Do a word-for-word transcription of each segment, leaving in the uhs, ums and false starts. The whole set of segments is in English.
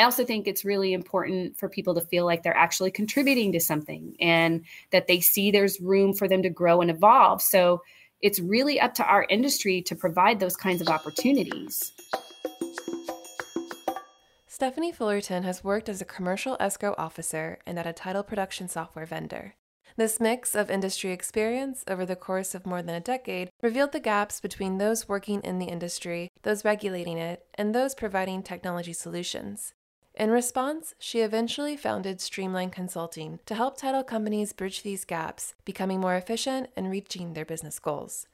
I also think it's really important for people to feel like they're actually contributing to something and that they see there's room for them to grow and evolve. So it's really up to our industry to provide those kinds of opportunities. Stephanie Fullerton has worked as a commercial escrow officer and at a title production software vendor. This mix of industry experience over the course of more than a decade revealed the gaps between those working in the industry, those regulating it, and those providing technology solutions. In response, she eventually founded Streamline Consulting to help title companies bridge these gaps, becoming more efficient and reaching their business goals.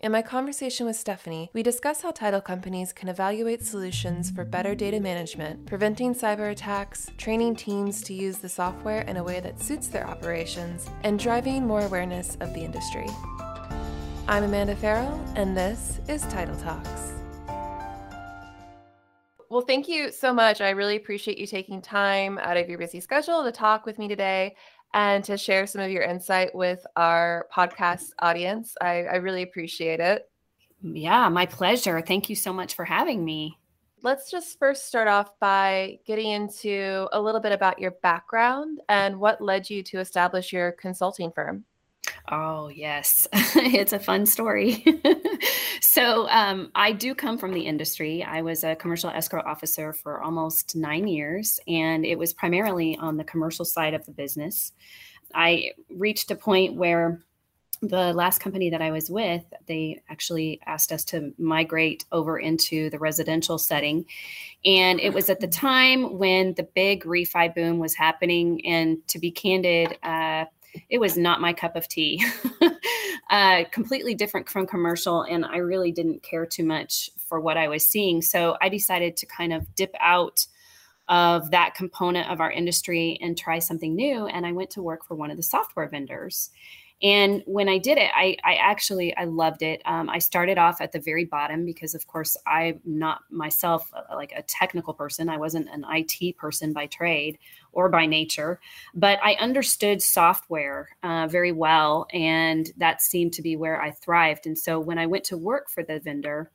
In my conversation with Stephanie, we discuss how title companies can evaluate solutions for better data management, preventing cyber attacks, training teams to use the software in a way that suits their operations, and driving more awareness of the industry. I'm Amanda Farrell, and this is Title Talks. Well, thank you so much. I really appreciate you taking time out of your busy schedule to talk with me today and to share some of your insight with our podcast audience. I, I really appreciate it. Yeah, my pleasure. Thank you so much for having me. Let's just first start off by getting into a little bit about your background and what led you to establish your consulting firm. Oh, yes. It's a fun story. So um, I do come from the industry. I was a commercial escrow officer for almost nine years, and it was primarily on the commercial side of the business. I reached a point where the last company that I was with, they actually asked us to migrate over into the residential setting. And it was at the time when the big refi boom was happening. And to be candid, uh, it was not my cup of tea, uh, completely different from commercial. And I really didn't care too much for what I was seeing. So I decided to kind of dip out of that component of our industry and try something new. And I went to work for one of the software vendors. And when I did it, I, I actually, I loved it. Um, I started off at the very bottom because, of course, I'm not myself like a technical person. I wasn't an I T person by trade or by nature, but I understood software uh, very well. And that seemed to be where I thrived. And so when I went to work for the vendor,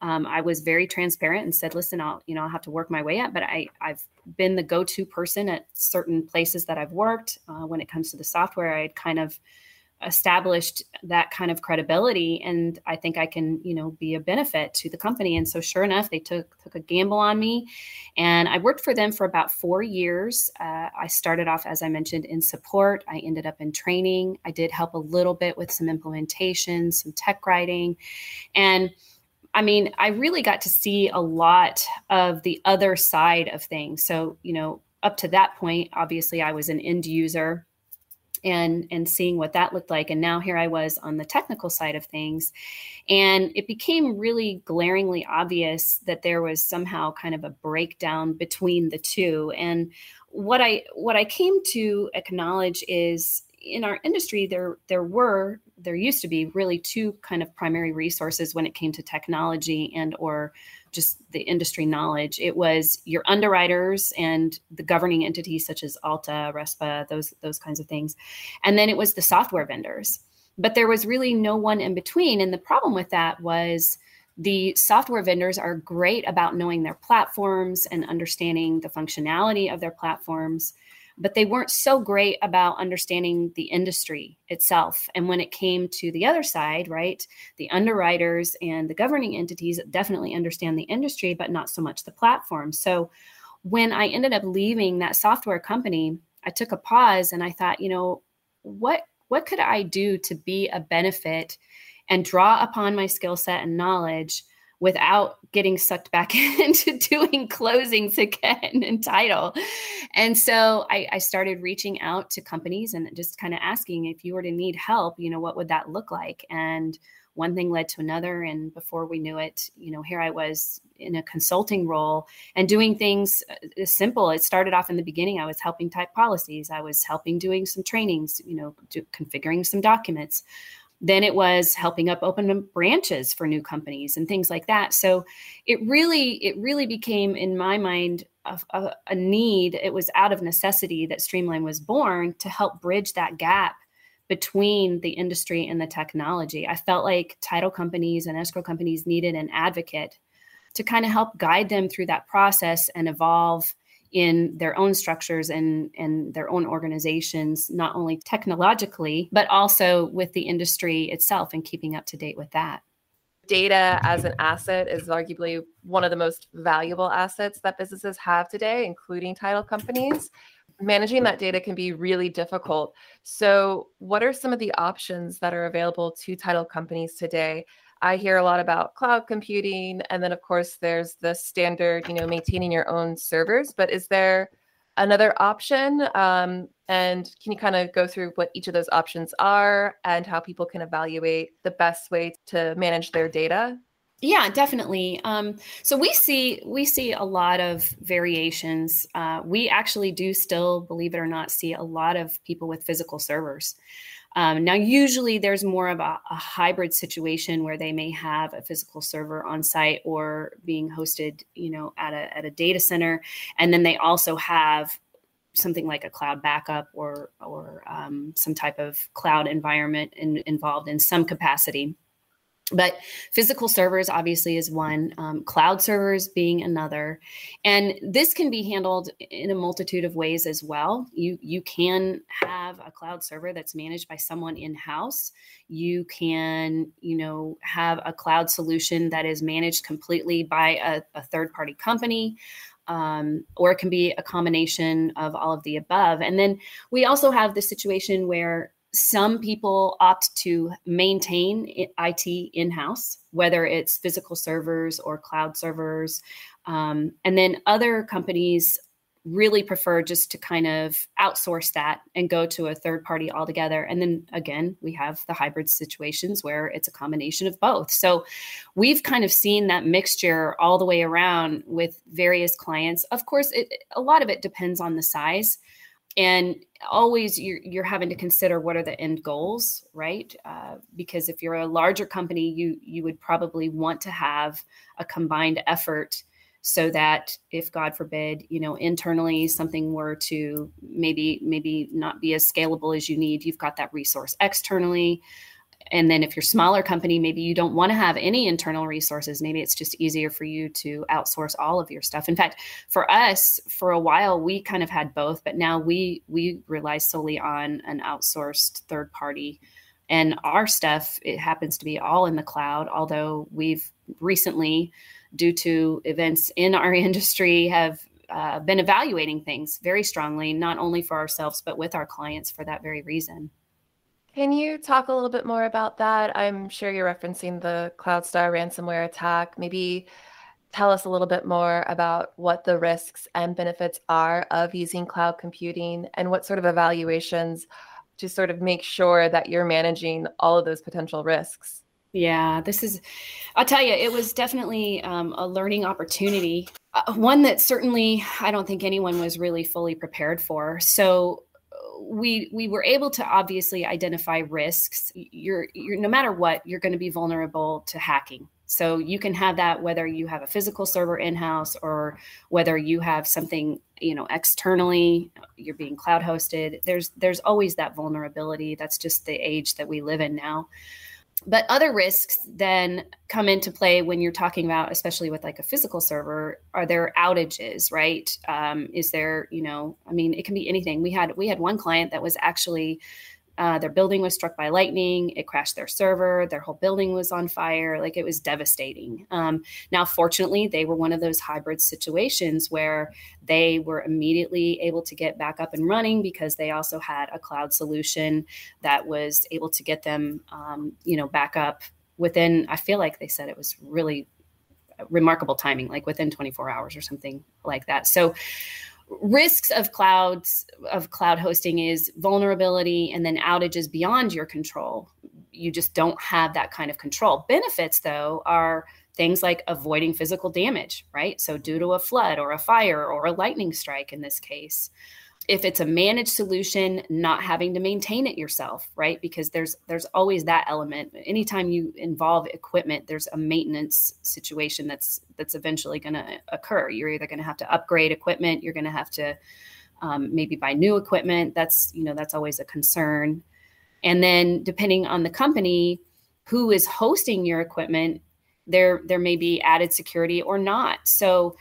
Um, I was very transparent and said, listen, I'll, you know, I'll have to work my way up, but I, I've been the go-to person at certain places that I've worked. Uh, when it comes to the software, I had kind of established that kind of credibility, and I think I can, you know, be a benefit to the company. And so sure enough, they took, took a gamble on me, and I worked for them for about four years. Uh, I started off, as I mentioned, in support. I ended up in training. I did help a little bit with some implementation, some tech writing, and I mean, I really got to see a lot of the other side of things. So, you know, up to that point, obviously I was an end user and, and seeing what that looked like. And now here I was on the technical side of things. And it became really glaringly obvious that there was somehow kind of a breakdown between the two. And what I, what I came to acknowledge is, in our industry, there there were, there used to be really two kind of primary resources when it came to technology and or just the industry knowledge. It was your underwriters and the governing entities such as Alta, Respa, those those kinds of things. And then it was the software vendors. But there was really no one in between. And the problem with that was the software vendors are great about knowing their platforms and understanding the functionality of their platforms, but they weren't so great about understanding the industry itself. And when it came to the other side, right, the underwriters and the governing entities definitely understand the industry, but not so much the platform. So when I ended up leaving that software company, I took a pause and I thought, you know, what, what could I do to be a benefit and draw upon my skill set and knowledge without getting sucked back into doing closings again and title. And so I, I started reaching out to companies and just kind of asking, if you were to need help, you know, what would that look like? And one thing led to another. And before we knew it, you know, here I was in a consulting role and doing things simple. It started off in the beginning. I was helping type policies. I was helping doing some trainings, you know, do, configuring some documents. Then it was helping up open branches for new companies and things like that. So it really, it really became, in my mind, a, a, a need. It was out of necessity that Streamline was born to help bridge that gap between the industry and the technology. I felt like title companies and escrow companies needed an advocate to kind of help guide them through that process and evolve in their own structures and, and their own organizations, not only technologically, but also with the industry itself and keeping up to date with that. Data as an asset is arguably one of the most valuable assets that businesses have today, including title companies. Managing that data can be really difficult. So what are some of the options that are available to title companies today? I hear a lot about cloud computing. And then, of course, there's the standard, you know, maintaining your own servers. But is there another option? Um, and can you kind of go through what each of those options are and how people can evaluate the best way to manage their data? Yeah, definitely. Um, so we see we see a lot of variations. Uh, we actually do still, believe it or not, see a lot of people with physical servers. Um, now, usually there's more of a, a hybrid situation where they may have a physical server on site or being hosted, you know, at a at a data center, and then they also have something like a cloud backup or or um, some type of cloud environment in, involved in some capacity. But physical servers obviously is one, um, cloud servers being another. And this can be handled in a multitude of ways as well. You you can have a cloud server that's managed by someone in-house. You can, you know, have a cloud solution that is managed completely by a, a third-party company. Um, or it can be a combination of all of the above. And then we also have the situation where some people opt to maintain I T in-house, whether it's physical servers or cloud servers. Um, and then other companies really prefer just to kind of outsource that and go to a third party altogether. And then again, we have the hybrid situations where it's a combination of both. So we've kind of seen that mixture all the way around with various clients. Of course, it, a lot of it depends on the size. And always you're, you're having to consider what are the end goals, right? Uh, because if you're a larger company, you you would probably want to have a combined effort so that if, God forbid, you know, internally something were to maybe maybe not be as scalable as you need, you've got that resource externally. And then if you're a smaller company, maybe you don't want to have any internal resources. Maybe it's just easier for you to outsource all of your stuff. In fact, for us, for a while, we kind of had both, but now we we rely solely on an outsourced third party. And our stuff, it happens to be all in the cloud, although we've recently, due to events in our industry, have uh, been evaluating things very strongly, not only for ourselves, but with our clients for that very reason. Can you talk a little bit more about that? I'm sure you're referencing the CloudStar ransomware attack. Maybe tell us a little bit more about what the risks and benefits are of using cloud computing and what sort of evaluations to sort of make sure that you're managing all of those potential risks. Yeah, this is, I'll tell you, it was definitely um, a learning opportunity, uh, one that certainly I don't think anyone was really fully prepared for. So We we were able to obviously identify risks. You're, you're no matter what, you're going to be vulnerable to hacking. So you can have that whether you have a physical server in-house or whether you have something, you know, externally, you're being cloud hosted. There's there's always that vulnerability. That's just the age that we live in now. But other risks then come into play when you're talking about, especially with like a physical server, are there outages, right? Um, is there, you know, I mean, it can be anything. We had we had one client that was actually, uh, their building was struck by lightning. It crashed their server. Their whole building was on fire. Like, it was devastating. Um, now, fortunately, they were one of those hybrid situations where they were immediately able to get back up and running because they also had a cloud solution that was able to get them, um, you know, back up within, I feel like they said it was really remarkable timing, like within twenty-four hours or something like that. So risks of clouds, of cloud hosting is vulnerability and then outages beyond your control. You just don't have that kind of control. Benefits, though, are things like avoiding physical damage, right? So due to a flood or a fire or a lightning strike in this case. If it's a managed solution, not having to maintain it yourself, right? Because there's there's always that element. Anytime you involve equipment, there's a maintenance situation that's that's eventually going to occur. You're either going to have to upgrade equipment, you're going to have to um, maybe buy new equipment. That's, you know, that's always a concern. And then depending on the company who is hosting your equipment, there there may be added security or not. So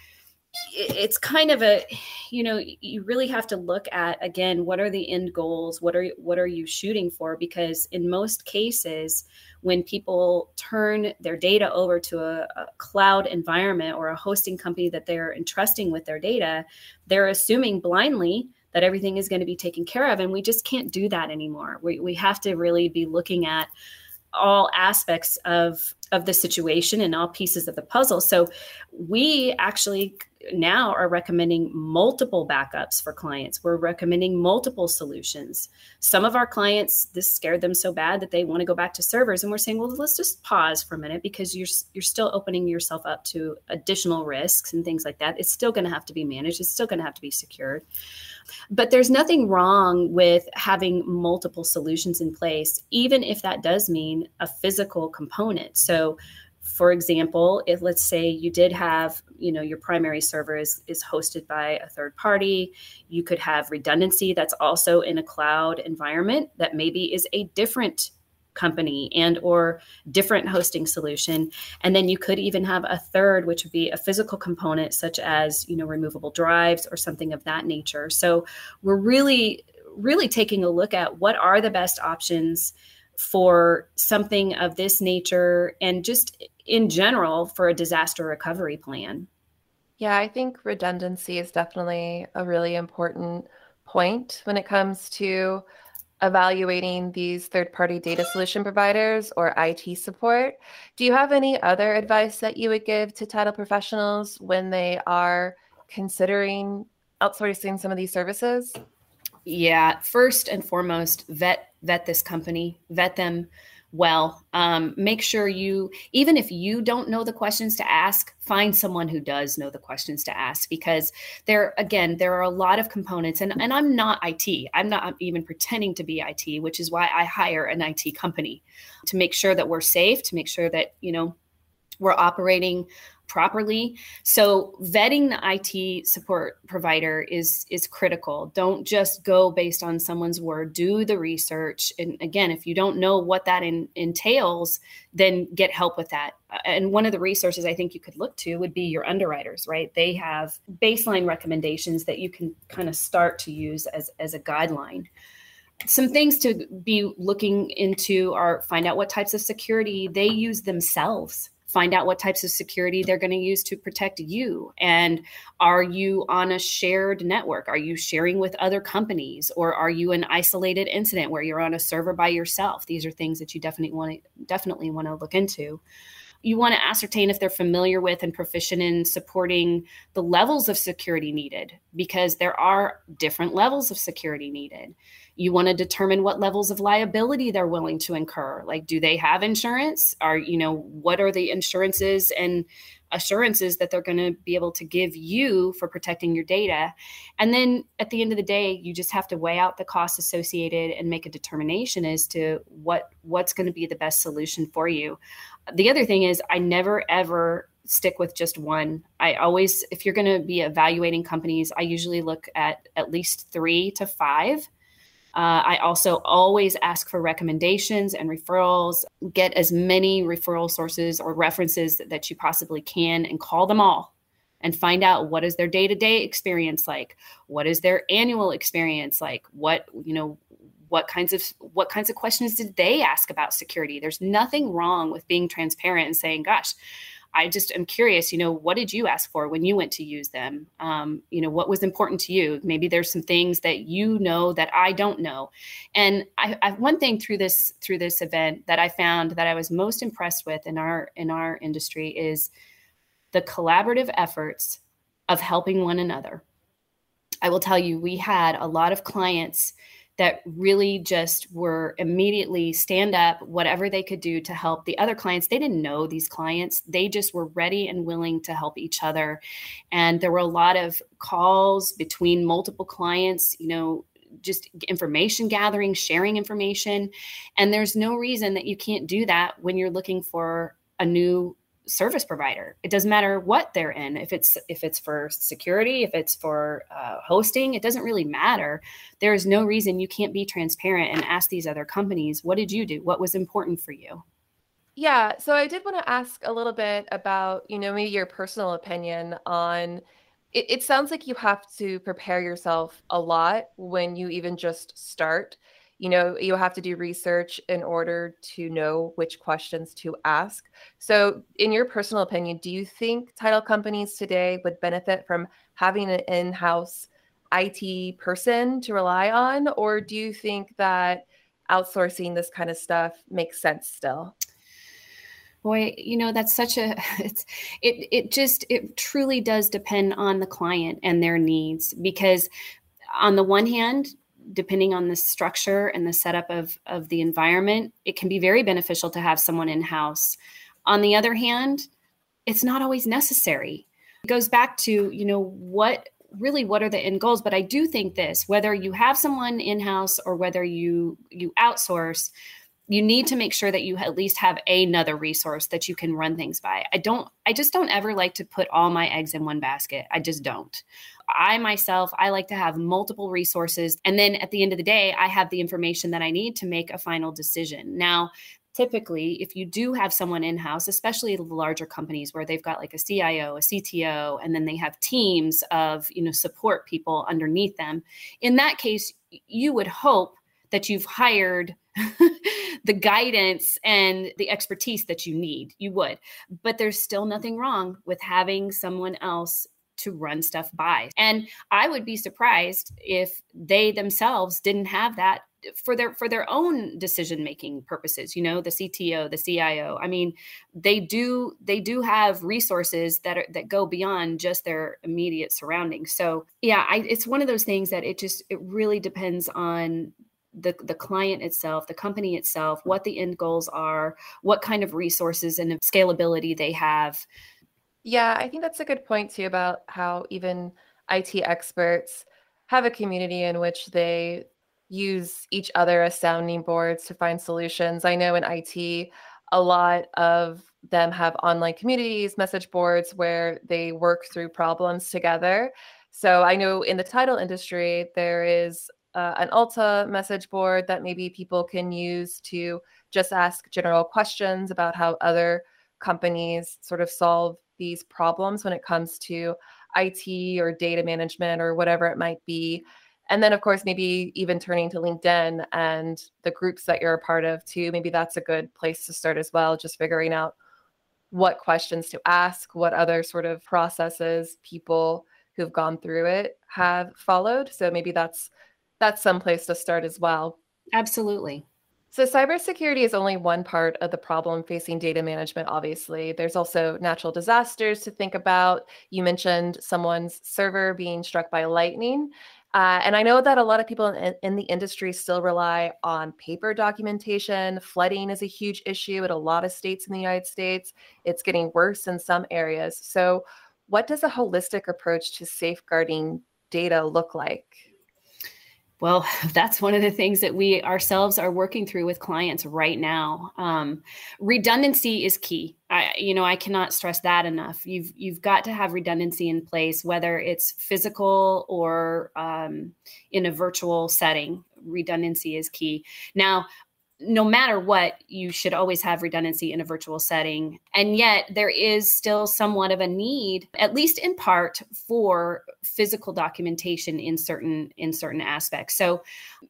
it's kind of a, you know, you really have to look at, again, what are the end goals? What are, what are you shooting for? Because in most cases, when people turn their data over to a, a cloud environment or a hosting company that they're entrusting with their data, they're assuming blindly that everything is going to be taken care of. And we just can't do that anymore. We we have to really be looking at all aspects of, of the situation and all pieces of the puzzle. So we actually now are recommending multiple backups for clients. We're recommending multiple solutions. Some of our clients, this scared them so bad that they want to go back to servers. And we're saying, well, let's just pause for a minute, because you're you're still opening yourself up to additional risks and things like that. It's still going to have to be managed. It's still going to have to be secured. But there's nothing wrong with having multiple solutions in place, even if that does mean a physical component. So for example, if let's say you did have, you know, your primary server is, is hosted by a third party, you could have redundancy that's also in a cloud environment that maybe is a different company and or different hosting solution. And then you could even have a third, which would be a physical component, such as, you know, removable drives or something of that nature. So we're really, really taking a look at what are the best options for something of this nature, and just in general for a disaster recovery plan. Yeah, I think redundancy is definitely a really important point when it comes to evaluating these third-party data solution providers or I T support. Do you have any other advice that you would give to title professionals when they are considering outsourcing some of these services? Yeah, first and foremost, vet vet this company, vet them well. Um, make sure you, even if you don't know the questions to ask, find someone who does know the questions to ask, because there, again, there are a lot of components. And, and I'm not I T. I'm not even pretending to be I T, which is why I hire an I T company, to make sure that we're safe, to make sure that, you know, we're operating properly. So vetting the I T support provider is is critical. Don't just go based on someone's word. Do the research. And again, if you don't know what that in, entails, then get help with that. And one of the resources I think you could look to would be your underwriters, right? They have baseline recommendations that you can kind of start to use as, as a guideline. Some things to be looking into are find out what types of security they use themselves. Find out what types of security they're going to use to protect you. And are you on a shared network? Are you sharing with other companies? Or are you an isolated incident where you're on a server by yourself? These are things that you definitely want to, definitely want to look into. You want to ascertain if they're familiar with and proficient in supporting the levels of security needed, because there are different levels of security needed. You want to determine what levels of liability they're willing to incur. Like, do they have insurance? Are, you know, what are the insurances and assurances that they're going to be able to give you for protecting your data? And then at the end of the day, you just have to weigh out the costs associated and make a determination as to what what's going to be the best solution for you. The other thing is, I never, ever stick with just one. I always, if you're going to be evaluating companies, I usually look at at least three to five. Uh, I also always ask for recommendations and referrals. Get as many referral sources or references that, that you possibly can, and call them all and find out, what is their day-to-day experience like? What is their annual experience like? What, you know, what kinds of what kinds of questions did they ask about security? There's nothing wrong with being transparent and saying, gosh, I just am curious, you know, what did you ask for when you went to use them? Um, you know, what was important to you? Maybe there's some things that you know that I don't know. And I, I, one thing through this through this event that I found that I was most impressed with in our in our industry is the collaborative efforts of helping one another. I will tell you, we had a lot of clients that really just were immediately stand up, whatever they could do to help the other clients. They didn't know these clients. They just were ready and willing to help each other. And there were a lot of calls between multiple clients, you know, just information gathering, sharing information. And there's no reason that you can't do that when you're looking for a new service provider. It doesn't matter what they're in. If it's if it's for security, if it's for uh, hosting, it doesn't really matter. There is no reason you can't be transparent and ask these other companies, what did you do? What was important for you? Yeah. So I did want to ask a little bit about, you know, maybe your personal opinion on it, it sounds like you have to prepare yourself a lot when you even just start. You know, you have to do research in order to know which questions to ask. So in your personal opinion, do you think title companies today would benefit from having an in-house I T person to rely on? Or do you think that outsourcing this kind of stuff makes sense still? Boy, you know, that's such a, it's, it, it just, it truly does depend on the client and their needs, because on the one hand, depending on the structure and the setup of, of the environment, it can be very beneficial to have someone in-house. On the other hand, it's not always necessary. It goes back to, you know, what really, what are the end goals? But I do think this, whether you have someone in-house or whether you, you outsource, you need to make sure that you at least have another resource that you can run things by. I don't, I just don't ever like to put all my eggs in one basket. I just don't. I myself, I like to have multiple resources. And then at the end of the day, I have the information that I need to make a final decision. Now, typically, if you do have someone in-house, especially the larger companies where they've got like a C I O, a C T O, and then they have teams of, you know, support people underneath them, in that case, you would hope that you've hired the guidance and the expertise that you need, you would. But there's still nothing wrong with having someone else to run stuff by. And I would be surprised if they themselves didn't have that for their for their own decision-making purposes, you know, the C T O, the C I O. I mean, they do they do have resources that are, that go beyond just their immediate surroundings. So yeah, I, it's one of those things that it just, it really depends on the the client itself, the company itself, what the end goals are, what kind of resources and scalability they have. Yeah, I think that's a good point too about how even I T experts have a community in which they use each other as sounding boards to find solutions. I know in I T, a lot of them have online communities, message boards where they work through problems together. So I know in the title industry, there is Uh, an Alta message board that maybe people can use to just ask general questions about how other companies sort of solve these problems when it comes to I T or data management or whatever it might be. And then, of course, maybe even turning to LinkedIn and the groups that you're a part of too. Maybe that's a good place to start as well, just figuring out what questions to ask, what other sort of processes people who've gone through it have followed. So maybe that's That's some place to start as well. Absolutely. So cybersecurity is only one part of the problem facing data management, obviously. There's also natural disasters to think about. You mentioned someone's server being struck by lightning. Uh, and I know that a lot of people in, in the industry still rely on paper documentation. Flooding is a huge issue at a lot of states in the United States. It's getting worse in some areas. So what does a holistic approach to safeguarding data look like? Well, that's one of the things that we ourselves are working through with clients right now. Um, redundancy is key. I, you know, I cannot stress that enough. You've you've got to have redundancy in place, whether it's physical or um, in a virtual setting. Redundancy is key. Now, no matter what, you should always have redundancy in a virtual setting. And yet there is still somewhat of a need, at least in part, for physical documentation in certain in certain aspects. So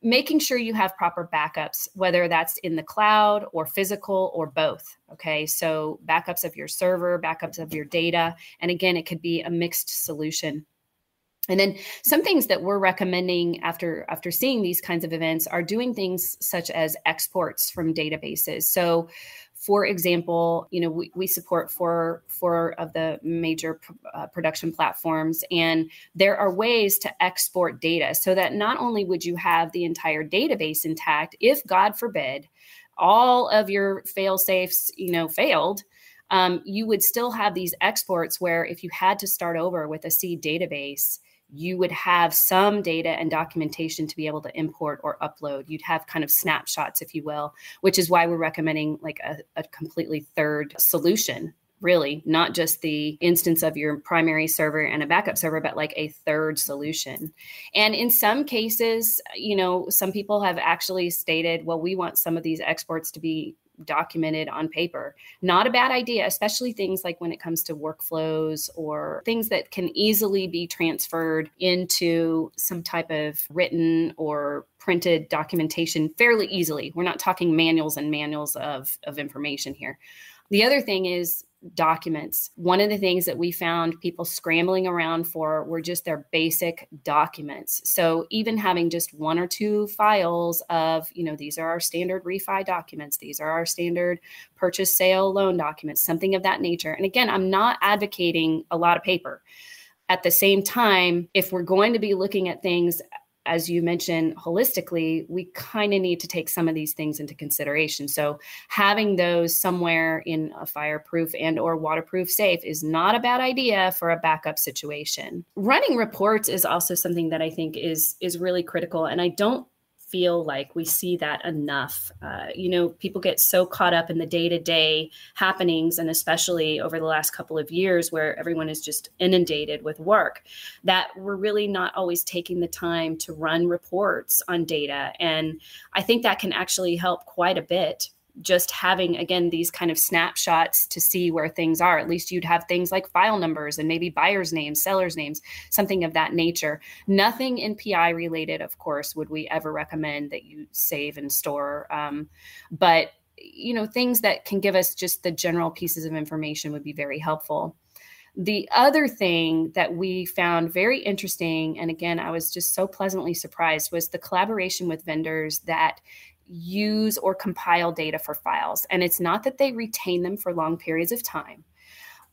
making sure you have proper backups, whether that's in the cloud or physical or both. Okay, so backups of your server, backups of your data. And again, it could be a mixed solution. And then some things that we're recommending after after seeing these kinds of events are doing things such as exports from databases. So, for example, you know, we, we support four, four of the major pr- uh, production platforms, and there are ways to export data so that not only would you have the entire database intact, if God forbid, all of your fail safes, you know, failed, um, you would still have these exports where if you had to start over with a C database, you would have some data and documentation to be able to import or upload. You'd have kind of snapshots, if you will, which is why we're recommending like a, a completely third solution, really, not just the instance of your primary server and a backup server, but like a third solution. And in some cases, you know, some people have actually stated, well, we want some of these exports to be documented on paper. Not a bad idea, especially things like when it comes to workflows or things that can easily be transferred into some type of written or printed documentation fairly easily. We're not talking manuals and manuals of, of information here. The other thing is documents. One of the things that we found people scrambling around for were just their basic documents. So even having just one or two files of, you know, these are our standard refi documents, these are our standard purchase, sale, loan documents, something of that nature. And again, I'm not advocating a lot of paper. At the same time, if we're going to be looking at things, as you mentioned, holistically, we kind of need to take some of these things into consideration. So having those somewhere in a fireproof and or waterproof safe is not a bad idea for a backup situation. Running reports is also something that I think is is really critical. And I don't feel like we see that enough. Uh, you know, people get so caught up in the day-to-day happenings, and especially over the last couple of years where everyone is just inundated with work, that we're really not always taking the time to run reports on data. And I think that can actually help quite a bit. Just having, again, these kind of snapshots to see where things are. At least you'd have things like file numbers and maybe buyers' names, sellers' names, something of that nature. Nothing N P I related, of course, would we ever recommend that you save and store. Um, but, you know, things that can give us just the general pieces of information would be very helpful. The other thing that we found very interesting, and again, I was just so pleasantly surprised, was the collaboration with vendors that use or compile data for files. And it's not that they retain them for long periods of time,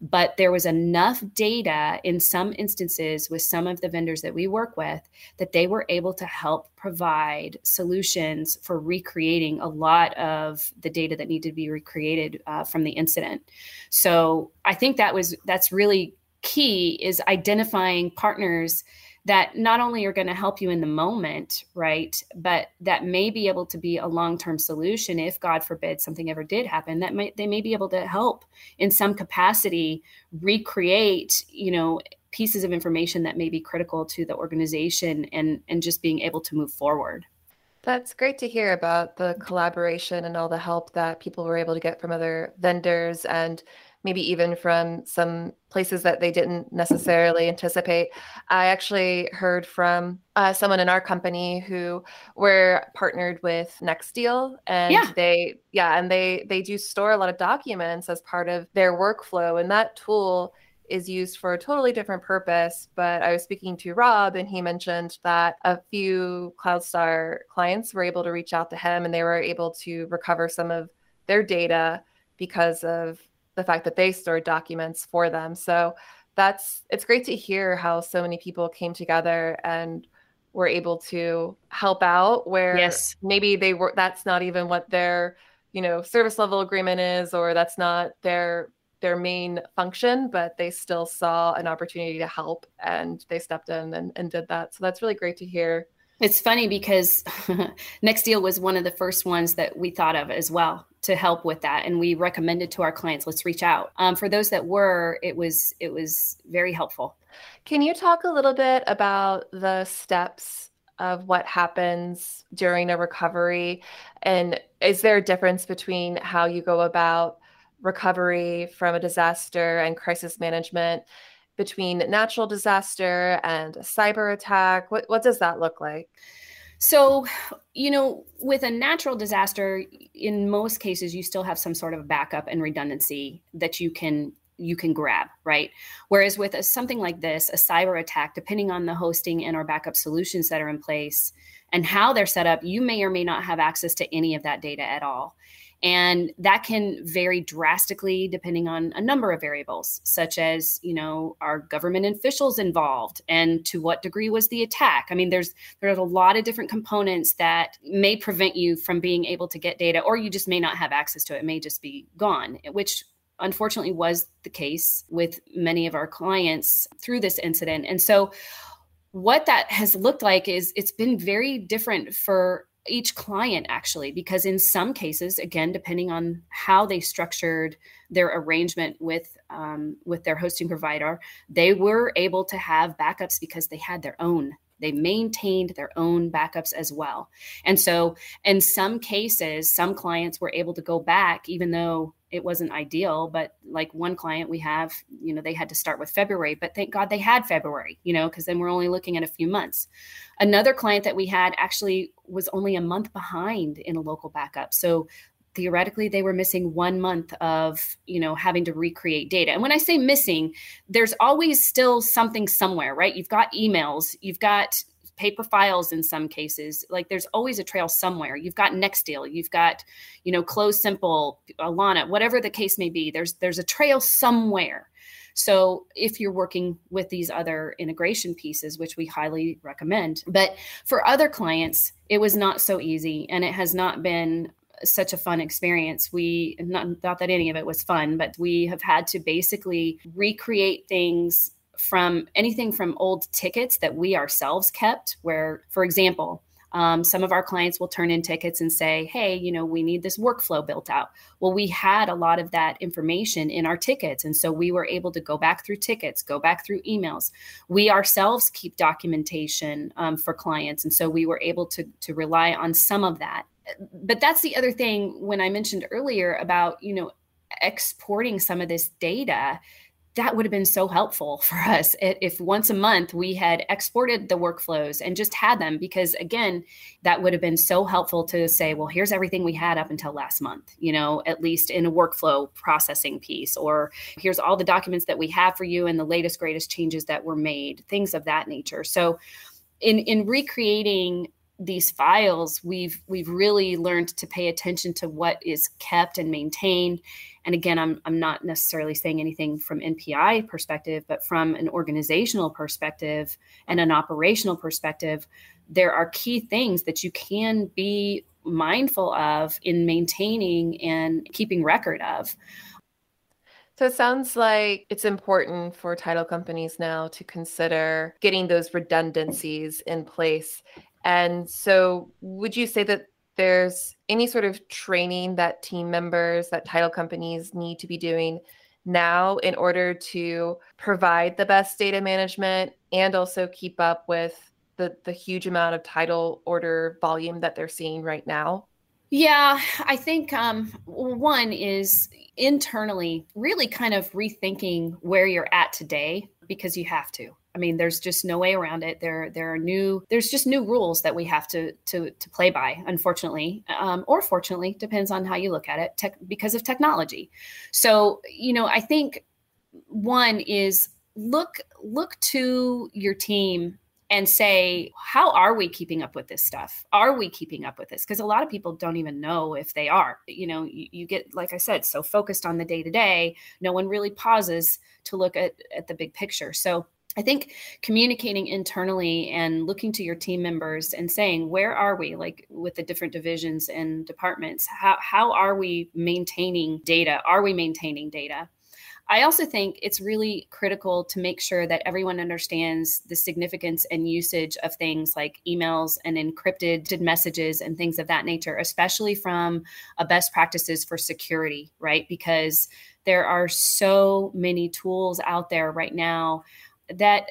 but there was enough data in some instances with some of the vendors that we work with that they were able to help provide solutions for recreating a lot of the data that needed to be recreated uh, from the incident. So I think that was that's really key, is identifying partners that not only are going to help you in the moment, right, but that may be able to be a long-term solution if, God forbid, something ever did happen, that might, they may be able to help in some capacity recreate, you know, pieces of information that may be critical to the organization and, and just being able to move forward. That's great to hear about the collaboration and all the help that people were able to get from other vendors and maybe even from some places that they didn't necessarily anticipate. I actually heard from uh, someone in our company who were partnered with NextDeal, and yeah. they, yeah, and they they do store a lot of documents as part of their workflow, and that tool is used for a totally different purpose. But I was speaking to Rob, and he mentioned that a few CloudStar clients were able to reach out to him, and they were able to recover some of their data because of the fact that they stored documents for them. So that's, it's great to hear how so many people came together and were able to help out where yes. maybe they were, that's not even what their, you know, service level agreement is, or that's not their, their main function, but they still saw an opportunity to help and they stepped in and, and did that. So that's really great to hear. It's funny because NextDeal was one of the first ones that we thought of as well to help with that. And we recommended to our clients, let's reach out. Um, for those that were, it was it was very helpful. Can you talk a little bit about the steps of what happens during a recovery? And is there a difference between how you go about recovery from a disaster and crisis management between natural disaster and a cyber attack? What, what does that look like? So, you know, with a natural disaster, in most cases, you still have some sort of backup and redundancy that you can you can grab, right? Whereas with a, something like this, a cyber attack, depending on the hosting and or backup solutions that are in place and how they're set up, you may or may not have access to any of that data at all. And that can vary drastically depending on a number of variables, such as, you know, are government officials involved and to what degree was the attack? I mean, there's there's a lot of different components that may prevent you from being able to get data, or you just may not have access to it. It may just be gone, which unfortunately was the case with many of our clients through this incident. And so what that has looked like is it's been very different for each client, actually, because in some cases, again, depending on how they structured their arrangement with um, with their hosting provider, they were able to have backups because they had their own They maintained their own backups as well. And so in some cases, some clients were able to go back, even though it wasn't ideal. But like one client we have, you know, they had to start with February, but thank God they had February, you know, because then we're only looking at a few months. Another client that we had actually was only a month behind in a local backup. So theoretically, they were missing one month of, you know, having to recreate data. And when I say missing, there's always still something somewhere, right? You've got emails, you've got paper files in some cases, like there's always a trail somewhere. You've got NextDeal, you've got, you know, CloseSimple, Alana, whatever the case may be, there's, there's a trail somewhere. So if you're working with these other integration pieces, which we highly recommend, but for other clients, it was not so easy and it has not been such a fun experience. We not, not that any of it was fun, but we have had to basically recreate things from anything from old tickets that we ourselves kept, where, for example, um, some of our clients will turn in tickets and say, hey, you know, we need this workflow built out. Well, we had a lot of that information in our tickets. And so we were able to go back through tickets, go back through emails. We ourselves keep documentation um, for clients. And so we were able to, to rely on some of that. But that's the other thing when I mentioned earlier about, you know, exporting some of this data, that would have been so helpful for us if once a month we had exported the workflows and just had them, because again, that would have been so helpful to say, well, here's everything we had up until last month, you know, at least in a workflow processing piece, or here's all the documents that we have for you and the latest, greatest changes that were made, things of that nature. So in, in recreating these files, we've we've really learned to pay attention to what is kept and maintained. And again, I'm I'm not necessarily saying anything from N P I perspective, but from an organizational perspective and an operational perspective, there are key things that you can be mindful of in maintaining and keeping record of. So it sounds like it's important for title companies now to consider getting those redundancies in place. And so would you say that there's any sort of training that team members, that title companies need to be doing now in order to provide the best data management and also keep up with the, the huge amount of title order volume that they're seeing right now? Yeah, I think um, one is internally really kind of rethinking where you're at today, because you have to. I mean, there's just no way around it. There, there are new, there's just new rules that we have to to to play by, unfortunately, um, or fortunately, depends on how you look at it, tech, because of technology. So, you know, I think one is look look to your team and say, how are we keeping up with this stuff? Are we keeping up with this? Because a lot of people don't even know if they are. You know, you, you get, like I said, so focused on the day to day, no one really pauses to look at at the big picture. So I think communicating internally and looking to your team members and saying, where are we, like with the different divisions and departments, how how are we maintaining data? Are we maintaining data? I also think it's really critical to make sure that everyone understands the significance and usage of things like emails and encrypted messages and things of that nature, especially from a best practices for security, right? Because there are so many tools out there right now that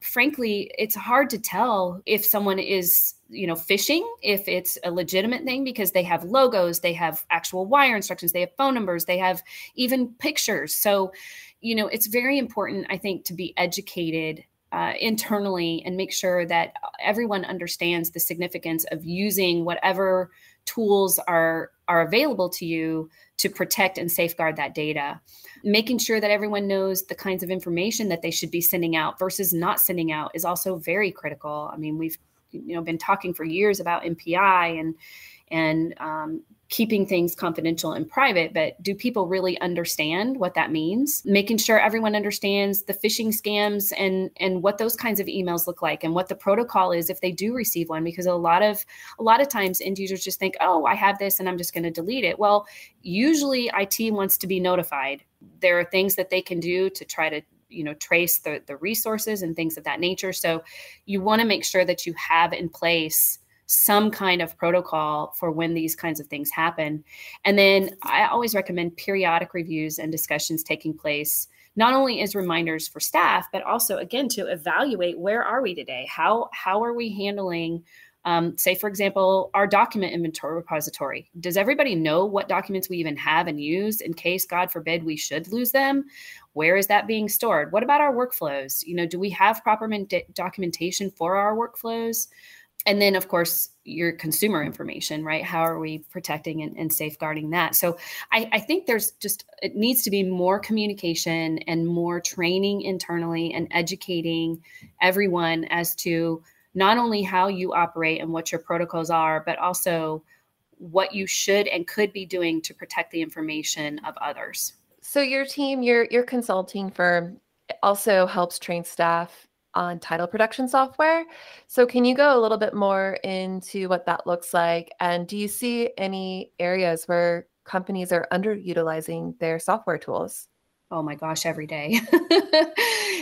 frankly, it's hard to tell if someone is, you know, phishing, if it's a legitimate thing, because they have logos, they have actual wire instructions, they have phone numbers, they have even pictures. So, you know, it's very important, I think, to be educated uh, internally and make sure that everyone understands the significance of using whatever tools are are available to you to protect and safeguard that data, making sure that everyone knows the kinds of information that they should be sending out versus not sending out is also very critical. I mean, we've you know been talking for years about N P I and and um, keeping things confidential and private, but do people really understand what that means? Making sure everyone understands the phishing scams and and what those kinds of emails look like and what the protocol is if they do receive one, because a lot of a lot of times end users just think, oh, I have this and I'm just going to delete it. Well, usually I T wants to be notified. There are things that they can do to try to you know, trace the, the resources and things of that nature. So you want to make sure that you have in place some kind of protocol for when these kinds of things happen. And then I always recommend periodic reviews and discussions taking place, not only as reminders for staff, but also, again, to evaluate where are we today? How, how are we handling, um, say, for example, our document inventory repository? Does everybody know what documents we even have and use in case, God forbid, we should lose them? Where is that being stored? What about our workflows? You know, do we have proper min- documentation for our workflows? And then, of course, your consumer information, right? How are we protecting and, and safeguarding that? So I, I think there's just, it needs to be more communication and more training internally and educating everyone as to not only how you operate and what your protocols are, but also what you should and could be doing to protect the information of others. So your team, your your consulting firm also helps train staff on title production software. So can you go a little bit more into what that looks like? And do you see any areas where companies are underutilizing their software tools? Oh my gosh, every day,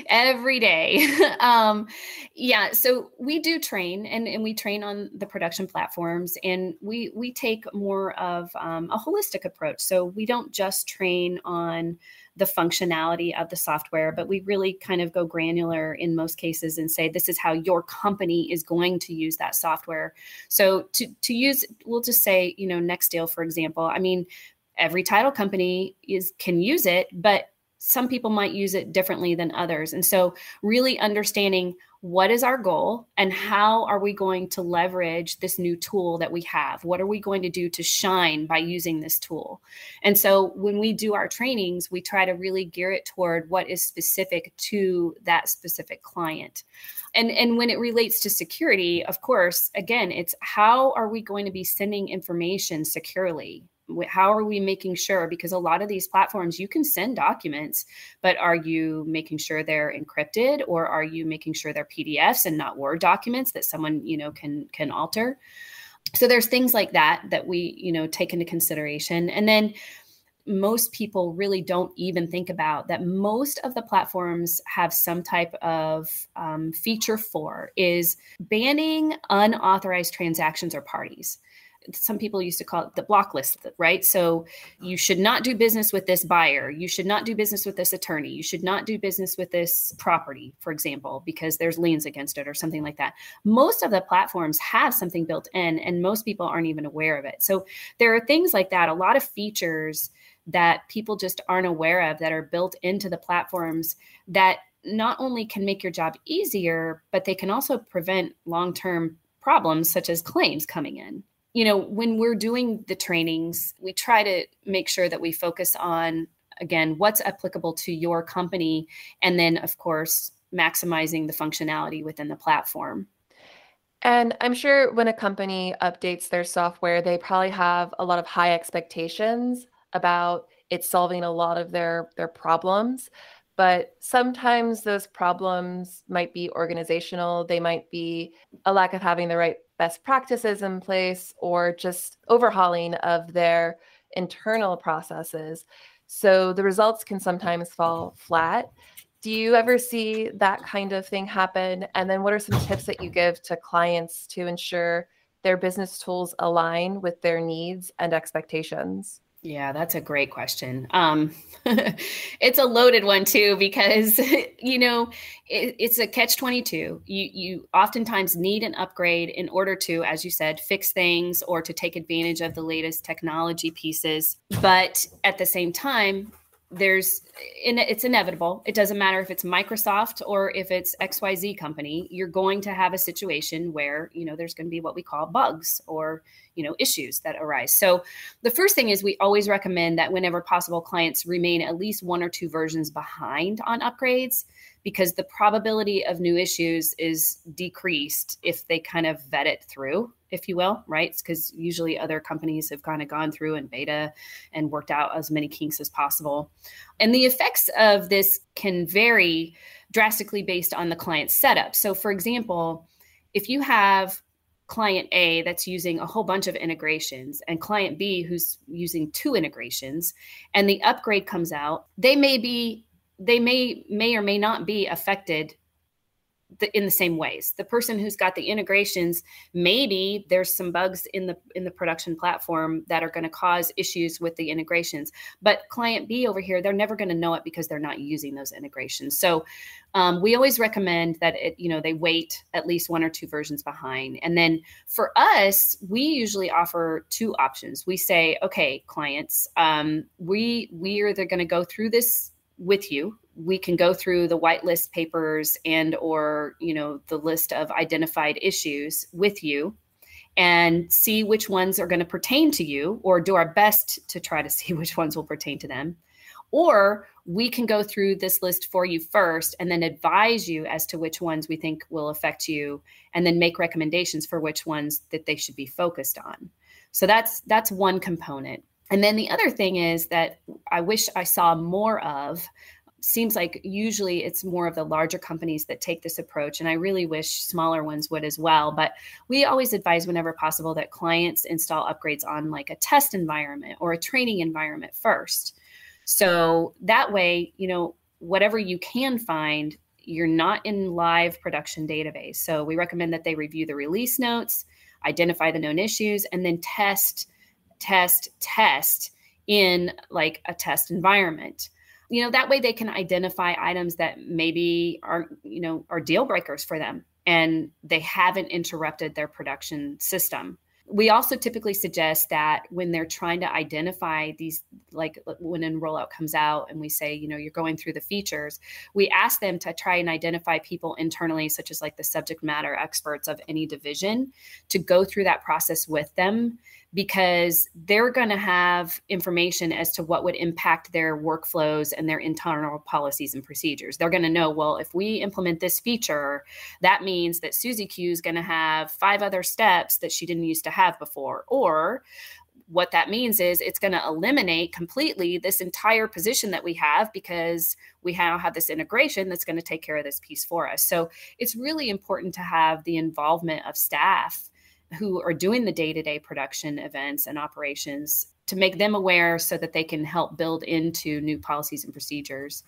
every day. Um, yeah. So we do train and, and we train on the production platforms, and we, we take more of um, a holistic approach. So we don't just train on the functionality of the software, but we really kind of go granular in most cases and say, this is how your company is going to use that software. So to, to use, we'll just say, you know, NextDeal, for example, I mean, every title company is can use it, but some people might use it differently than others. And so really understanding what is our goal and how are we going to leverage this new tool that we have? What are we going to do to shine by using this tool? And so when we do our trainings, we try to really gear it toward what is specific to that specific client. And, and when it relates to security, of course, again, it's how are we going to be sending information securely? How are we making sure? Because a lot of these platforms, you can send documents, but are you making sure they're encrypted, or are you making sure they're P D Fs and not Word documents that someone, you know, can, can alter? So there's things like that, that we, you know, take into consideration. And then most people really don't even think about that. Most of the platforms have some type of um, feature for is banning unauthorized transactions or parties. Some people used to call it the block list, right? So you should not do business with this buyer. You should not do business with this attorney. You should not do business with this property, for example, because there's liens against it or something like that. Most of the platforms have something built in, and most people aren't even aware of it. So there are things like that, a lot of features that people just aren't aware of that are built into the platforms that not only can make your job easier, but they can also prevent long-term problems such as claims coming in. You know, when we're doing the trainings, we try to make sure that we focus on, again, what's applicable to your company, and then, of course, maximizing the functionality within the platform. And I'm sure when a company updates their software, they probably have a lot of high expectations about it solving a lot of their, their problems. But sometimes those problems might be organizational. They might be a lack of having the right best practices in place, or just overhauling of their internal processes. So the results can sometimes fall flat. Do you ever see that kind of thing happen? And then what are some tips that you give to clients to ensure their business tools align with their needs and expectations? Yeah, that's a great question. Um, it's a loaded one too, because, you know, it, it's a catch twenty-two. You, you oftentimes need an upgrade in order to, as you said, fix things or to take advantage of the latest technology pieces. But at the same time, there's, it's inevitable. It doesn't matter if it's Microsoft or if it's X Y Z company, you're going to have a situation where, you know, there's going to be what we call bugs or, you know, issues that arise. So the first thing is we always recommend that whenever possible, clients remain at least one or two versions behind on upgrades, because the probability of new issues is decreased if they kind of vet it through, if you will, right? Because usually other companies have kind of gone through and beta and worked out as many kinks as possible. And the effects of this can vary drastically based on the client's setup. So for example, if you have client A that's using a whole bunch of integrations and client B who's using two integrations, and the upgrade comes out, they may be, they may, may or may not be affected the, in the same ways. The person who's got the integrations, maybe there's some bugs in the in the production platform that are going to cause issues with the integrations. But client B over here, they're never going to know it because they're not using those integrations. So um, we always recommend that it, you know, they wait at least one or two versions behind. And then for us, we usually offer two options. We say, okay, clients, um, we we are going to go through this with you. We can go through the whitelist papers and or, you know, the list of identified issues with you and see which ones are going to pertain to you, or do our best to try to see which ones will pertain to them. Or we can go through this list for you first and then advise you as to which ones we think will affect you, and then make recommendations for which ones that they should be focused on. So that's that's one component. And then the other thing is that I wish I saw more of. Seems like usually it's more of the larger companies that take this approach, and I really wish smaller ones would as well. But we always advise whenever possible that clients install upgrades on like a test environment or a training environment first. So that way, you know, whatever you can find, you're not in live production database. So we recommend that they review the release notes, identify the known issues, and then test, test, test in like a test environment. You know, that way they can identify items that maybe are, you know, are deal breakers for them, and they haven't interrupted their production system. We also typically suggest that when they're trying to identify these, like when a rollout comes out and we say, you know, you're going through the features, we ask them to try and identify people internally, such as like the subject matter experts of any division, to go through that process with them, because they're going to have information as to what would impact their workflows and their internal policies and procedures. They're going to know, well, if we implement this feature, that means that Susie Q is going to have five other steps that she didn't used to have before. Or what that means is it's going to eliminate completely this entire position that we have, because we now have this integration that's going to take care of this piece for us. So it's really important to have the involvement of staff who are doing the day-to-day production events and operations, to make them aware so that they can help build into new policies and procedures.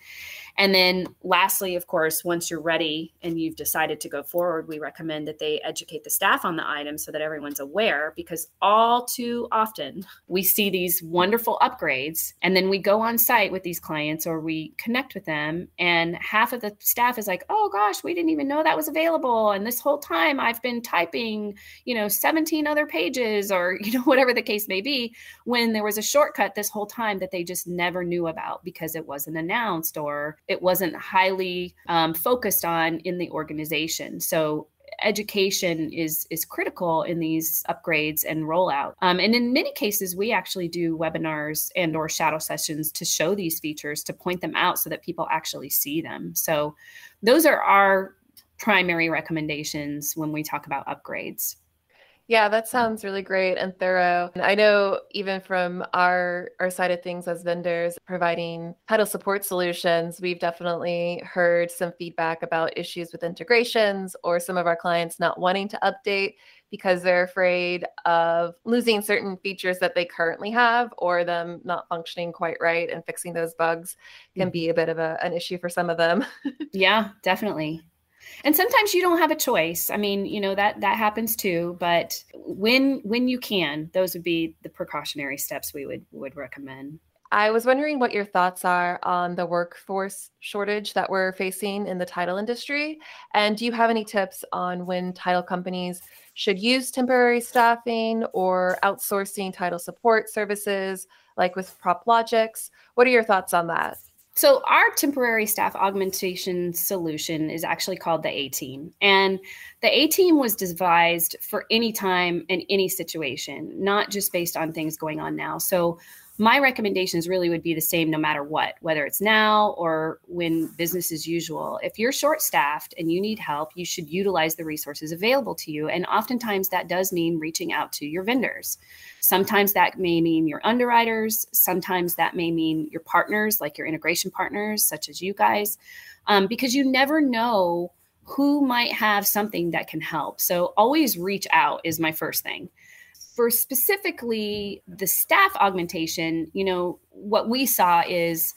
And then lastly, of course, once you're ready and you've decided to go forward, we recommend that they educate the staff on the item so that everyone's aware, because all too often we see these wonderful upgrades and then we go on site with these clients or we connect with them, and half of the staff is like, oh gosh, we didn't even know that was available. And this whole time I've been typing, you know, seventeen other pages, or, you know, whatever the case may be, when there was a shortcut this whole time that they just never knew about because it wasn't announced or it wasn't highly um, focused on in the organization. So education is is critical in these upgrades and rollout. Um, and in many cases, we actually do webinars and or shadow sessions to show these features, to point them out so that people actually see them. So those are our primary recommendations when we talk about upgrades. Yeah, that sounds really great and thorough. And I know even from our, our side of things as vendors providing title support solutions, we've definitely heard some feedback about issues with integrations or some of our clients not wanting to update because they're afraid of losing certain features that they currently have, or them not functioning quite right, and fixing those bugs can be a bit of a, an issue for some of them. Yeah, definitely. And sometimes you don't have a choice. I mean, you know, that that happens too. But when when you can, those would be the precautionary steps we would would recommend. I was wondering what your thoughts are on the workforce shortage that we're facing in the title industry. And do you have any tips on when title companies should use temporary staffing or outsourcing title support services, like with PropLogix? What are your thoughts on that? So our temporary staff augmentation solution is actually called the A-Team. And the A-Team was devised for any time and any situation, not just based on things going on now. So my recommendations really would be the same no matter what, whether it's now or when business as usual. If you're short-staffed and you need help, you should utilize the resources available to you. And oftentimes that does mean reaching out to your vendors. Sometimes that may mean your underwriters. Sometimes that may mean your partners, like your integration partners, such as you guys, um, because you never know who might have something that can help. So always reach out is my first thing. For specifically the staff augmentation, you know, what we saw is,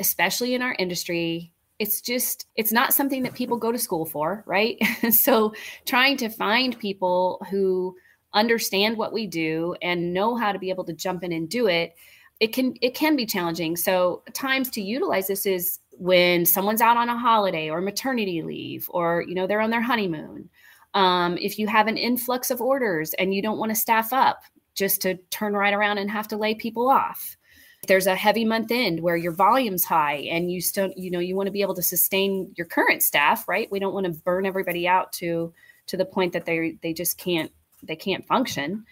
especially in our industry, It's just, it's not something that people go to school for, right? So trying to find people who understand what we do and know how to be able to jump in and do it, it can, it can be challenging. So times to utilize this is when someone's out on a holiday or maternity leave, or, you know, they're on their honeymoon. Um, if you have an influx of orders and you don't want to staff up just to turn right around and have to lay people off. If there's a heavy month end where your volume's high and you still, you know, you want to be able to sustain your current staff, right? We don't want to burn everybody out to, to the point that they, they just can't, they can't function.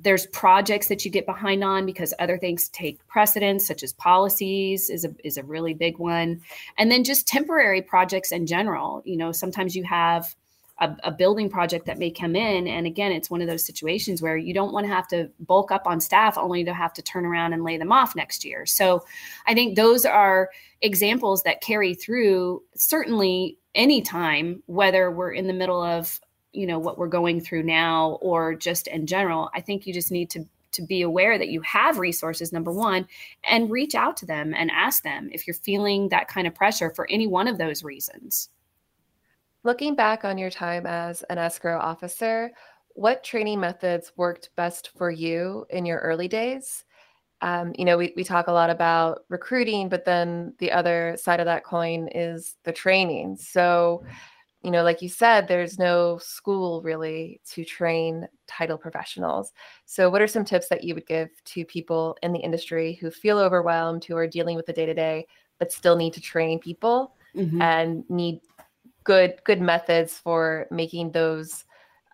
There's projects that you get behind on because other things take precedence, such as policies is a, is a really big one. And then just temporary projects in general. You know, sometimes you have a, a building project that may come in. And again, it's one of those situations where you don't want to have to bulk up on staff only to have to turn around and lay them off next year. So I think those are examples that carry through certainly any time, whether we're in the middle of, you know, what we're going through now, or just in general. I think you just need to, to be aware that you have resources, number one, and reach out to them and ask them if you're feeling that kind of pressure for any one of those reasons. Looking back on your time as an escrow officer, what training methods worked best for you in your early days? Um, you know, we, we talk a lot about recruiting, but then the other side of that coin is the training. So, you know, like you said, there's no school really to train title professionals. So what are some tips that you would give to people in the industry who feel overwhelmed, who are dealing with the day-to-day, but still need to train people mm-hmm. and need good, good methods for making those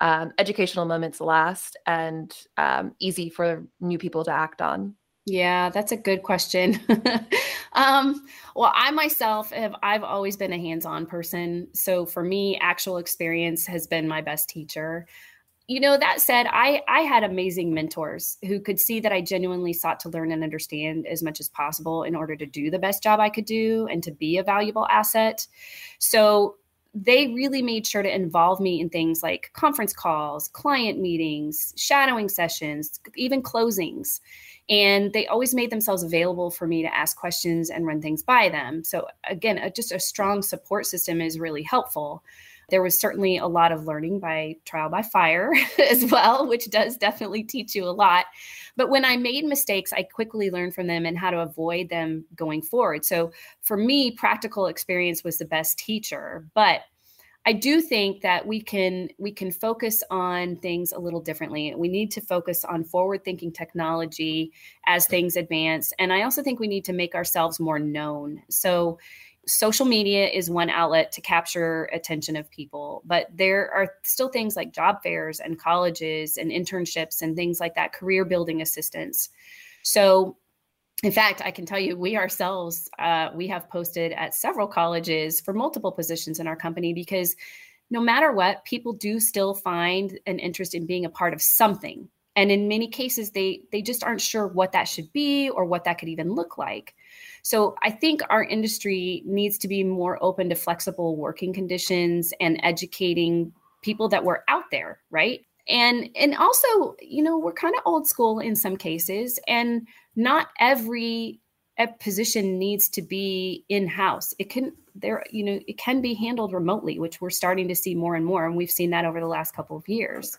um, educational moments last and um, easy for new people to act on? Yeah, that's a good question. um, well, I myself have, I've always been a hands-on person. So for me, actual experience has been my best teacher. You know, that said, I, I had amazing mentors who could see that I genuinely sought to learn and understand as much as possible in order to do the best job I could do and to be a valuable asset. So they really made sure to involve me in things like conference calls, client meetings, shadowing sessions, even closings. And they always made themselves available for me to ask questions and run things by them. So again, a, just a strong support system is really helpful. There was certainly a lot of learning by trial by fire as well, which does definitely teach you a lot. But when I made mistakes, I quickly learned from them and how to avoid them going forward. So for me, practical experience was the best teacher. But I do think that we can we can focus on things a little differently. We need to focus on forward-thinking technology as things advance. And I also think we need to make ourselves more known. So social media is one outlet to capture attention of people, but there are still things like job fairs and colleges and internships and things like that, career building assistance. So in fact, I can tell you, we ourselves, uh, we have posted at several colleges for multiple positions in our company, because no matter what, people do still find an interest in being a part of something. And in many cases, they they just aren't sure what that should be or what that could even look like. So I think our industry needs to be more open to flexible working conditions and educating people that we're out there, right? And and also, you know, we're kind of old school in some cases, and not every position needs to be in-house. It can there, you know, it can be handled remotely, which we're starting to see more and more. And we've seen that over the last couple of years.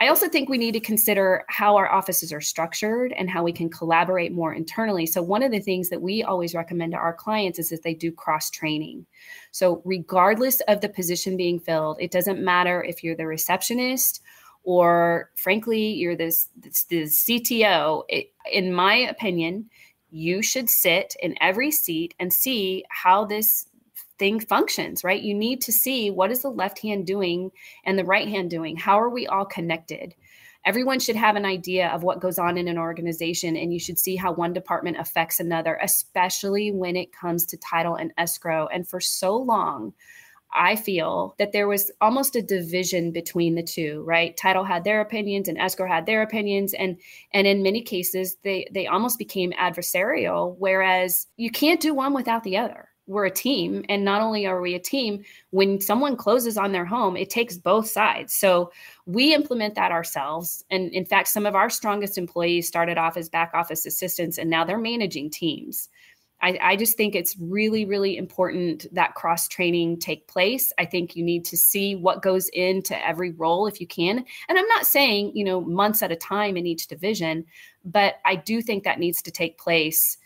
I also think we need to consider how our offices are structured and how we can collaborate more internally. So one of the things that we always recommend to our clients is that they do cross-training. So regardless of the position being filled, it doesn't matter if you're the receptionist or, frankly, you're this, this, this C T O. It, in my opinion, you should sit in every seat and see how this thing functions, right? You need to see, what is the left hand doing and the right hand doing? How are we all connected? Everyone should have an idea of what goes on in an organization, and you should see how one department affects another, especially when it comes to title and escrow. And for so long, I feel that there was almost a division between the two, right? Title had their opinions and escrow had their opinions. And, and in many cases, they, they almost became adversarial, whereas you can't do one without the other. We're a team. And not only are we a team, when someone closes on their home, it takes both sides. So we implement that ourselves. And in fact, some of our strongest employees started off as back office assistants, and now they're managing teams. I, I just think it's really, really important that cross-training take place. I think you need to see what goes into every role if you can. And I'm not saying, you know, months at a time in each division, but I do think that needs to take place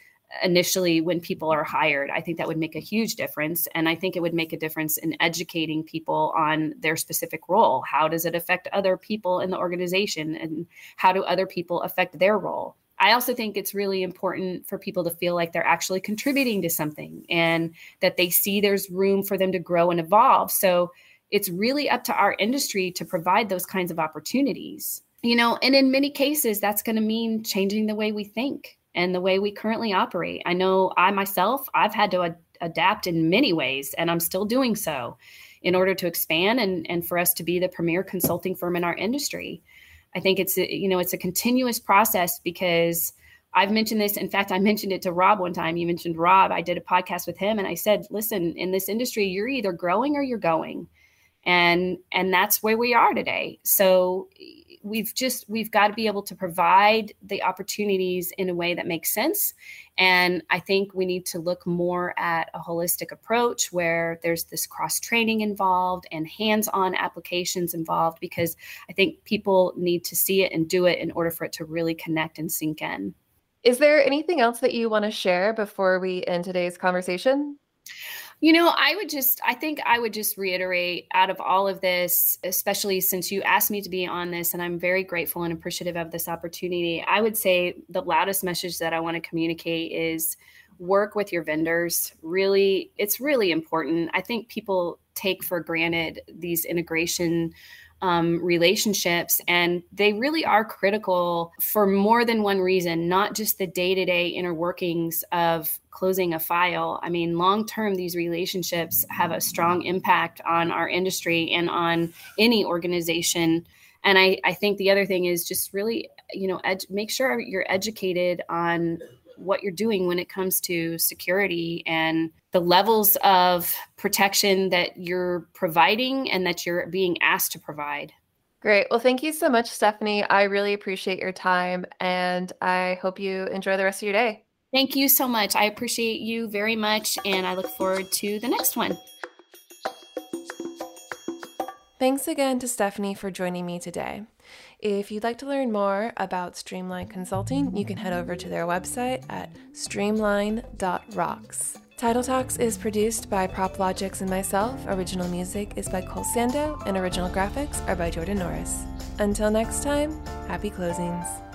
initially when people are hired. I think that would make a huge difference. And I think it would make a difference in educating people on their specific role. How does it affect other people in the organization? And how do other people affect their role? I also think it's really important for people to feel like they're actually contributing to something and that they see there's room for them to grow and evolve. So it's really up to our industry to provide those kinds of opportunities, you know, and in many cases, that's going to mean changing the way we think and the way we currently operate. I know I myself, I've had to ad- adapt in many ways, and I'm still doing so in order to expand and, and for us to be the premier consulting firm in our industry. I think it's, a, you know, it's a continuous process because I've mentioned this. In fact, I mentioned it to Rob one time. You mentioned Rob. I did a podcast with him and I said, listen, in this industry, you're either growing or you're going. And, and that's where we are today. So we've just, we've got to be able to provide the opportunities in a way that makes sense. And I think we need to look more at a holistic approach where there's this cross-training involved and hands-on applications involved, because I think people need to see it and do it in order for it to really connect and sink in. Is there anything else that you want to share before we end today's conversation? You know, I would just, I think I would just reiterate out of all of this, especially since you asked me to be on this, and I'm very grateful and appreciative of this opportunity. I would say the loudest message that I want to communicate is work with your vendors. Really, it's really important. I think people take for granted these integration Um, relationships, and they really are critical for more than one reason, not just the day-to-day inner workings of closing a file. I mean, long-term, these relationships have a strong impact on our industry and on any organization. And I, I think the other thing is just really, you know, ed- make sure you're educated on what you're doing when it comes to security and the levels of protection that you're providing and that you're being asked to provide. Great. Well, thank you so much, Stephanie. I really appreciate your time, and I hope you enjoy the rest of your day. Thank you so much. I appreciate you very much, and I look forward to the next one. Thanks again to Stephanie for joining me today. If you'd like to learn more about Streamline Consulting, you can head over to their website at streamline dot rocks. Title Talks is produced by PropLogix and myself. Original music is by Cole Sando, and original graphics are by Jordan Norris. Until next time, happy closings.